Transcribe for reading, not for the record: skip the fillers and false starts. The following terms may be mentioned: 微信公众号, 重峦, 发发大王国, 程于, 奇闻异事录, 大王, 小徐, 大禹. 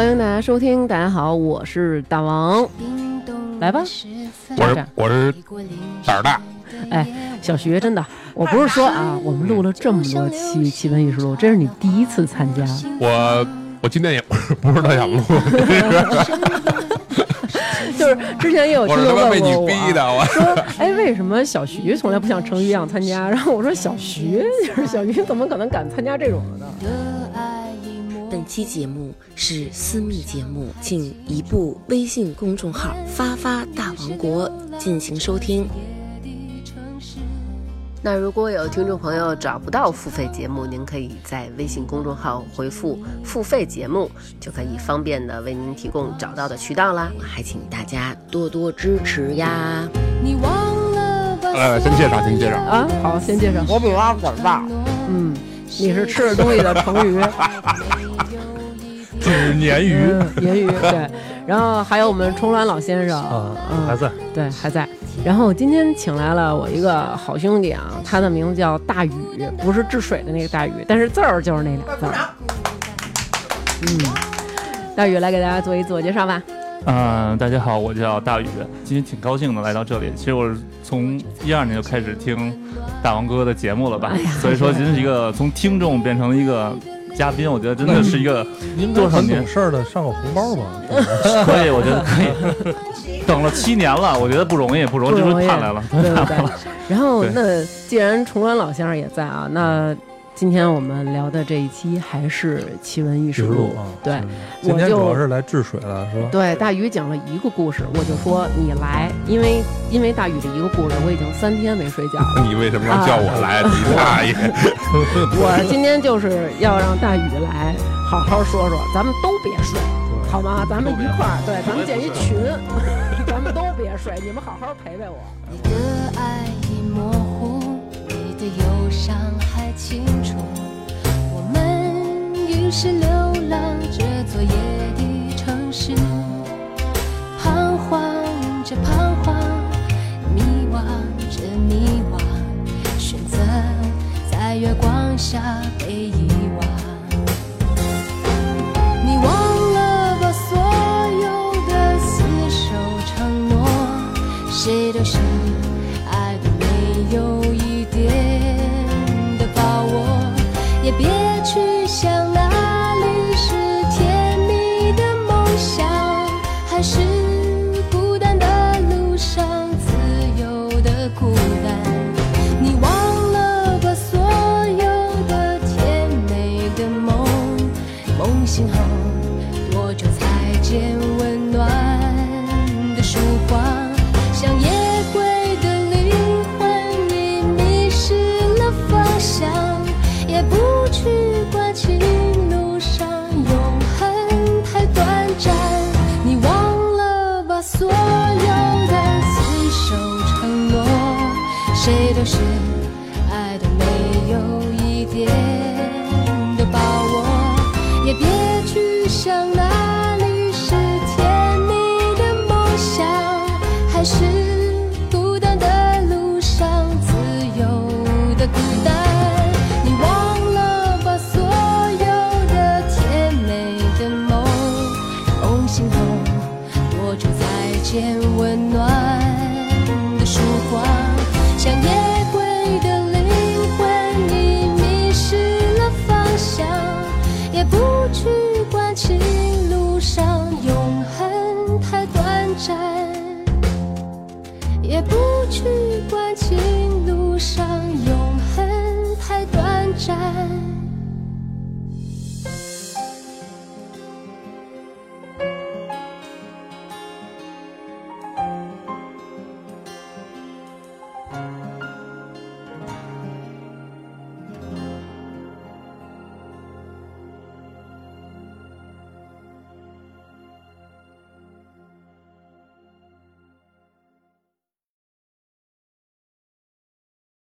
欢迎大家收听，大家好，我是大王，来吧，我是胆儿大。哎，小徐真的，我不是说啊，我们录了这么多期奇闻异事录，这是你第一次参加。我今天也不是太想录。就是之前也有听众问过我说，哎，为什么小徐从来不像程于一样参加？然后我说小徐怎么可能敢参加这种的呢？本期节目是私密节目，请移步微信公众号发发大王国进行收听。那如果有听众朋友找不到付费节目，您可以在微信公众号回复付费节目，就可以方便的为您提供找到的渠道啦，还请大家多多支持呀。你忘了先介绍啊，好，先介绍。我比他胆大。嗯，你是吃了东西的成鱼。就是鲶鱼，对，然后还有我们重峦老先生还在，对，还在。然后今天请来了我一个好兄弟啊，他的名字叫大禹，不是治水的那个大禹，但是字儿就是那俩字儿。嗯，大禹来给大家做一自我介绍吧。大家好，我叫大禹，今天挺高兴的来到这里。其实我从2012年就开始听大王哥的节目了吧，所以说真是一个从听众变成了一个嘉宾，我觉得真的是一个多少年事儿的，上个红包吧。可以，我觉得可以。等了7年了，我觉得不容易，这就是盼来了。对。然后那既然重峦老先生也在啊，那今天我们聊的这一期还是奇闻异事录。对，今天主要是来治水了，是吧？对，大禹讲了一个故事，我就说你来，因为大禹的一个故事，我已经3天没睡觉了。你为什么要叫我来？你大爷！我今天就是要让大禹来好好说说，咱们都别睡，好吗？咱们一块儿，对，咱们建一群，咱们都别睡，你们好好陪陪我。你的爱已模糊，你的忧伤还清楚，我们于是流浪这座夜的城市，彷徨着彷徨，迷惘着迷惘，选择在月光下被遗忘。你忘了我所有的厮守承诺，谁都是爱的没有一点的把握，也别去想哪里是甜蜜的梦想，还是都是爱的没有一点的把握，也别去想哪里是甜蜜的梦想，还是孤单的路上自由的孤单。你忘了把所有的甜美的梦梦醒后，握住再见温暖的曙光，像夜也不去关心路上永恒太短暂，也不去关心路上永恒太短暂。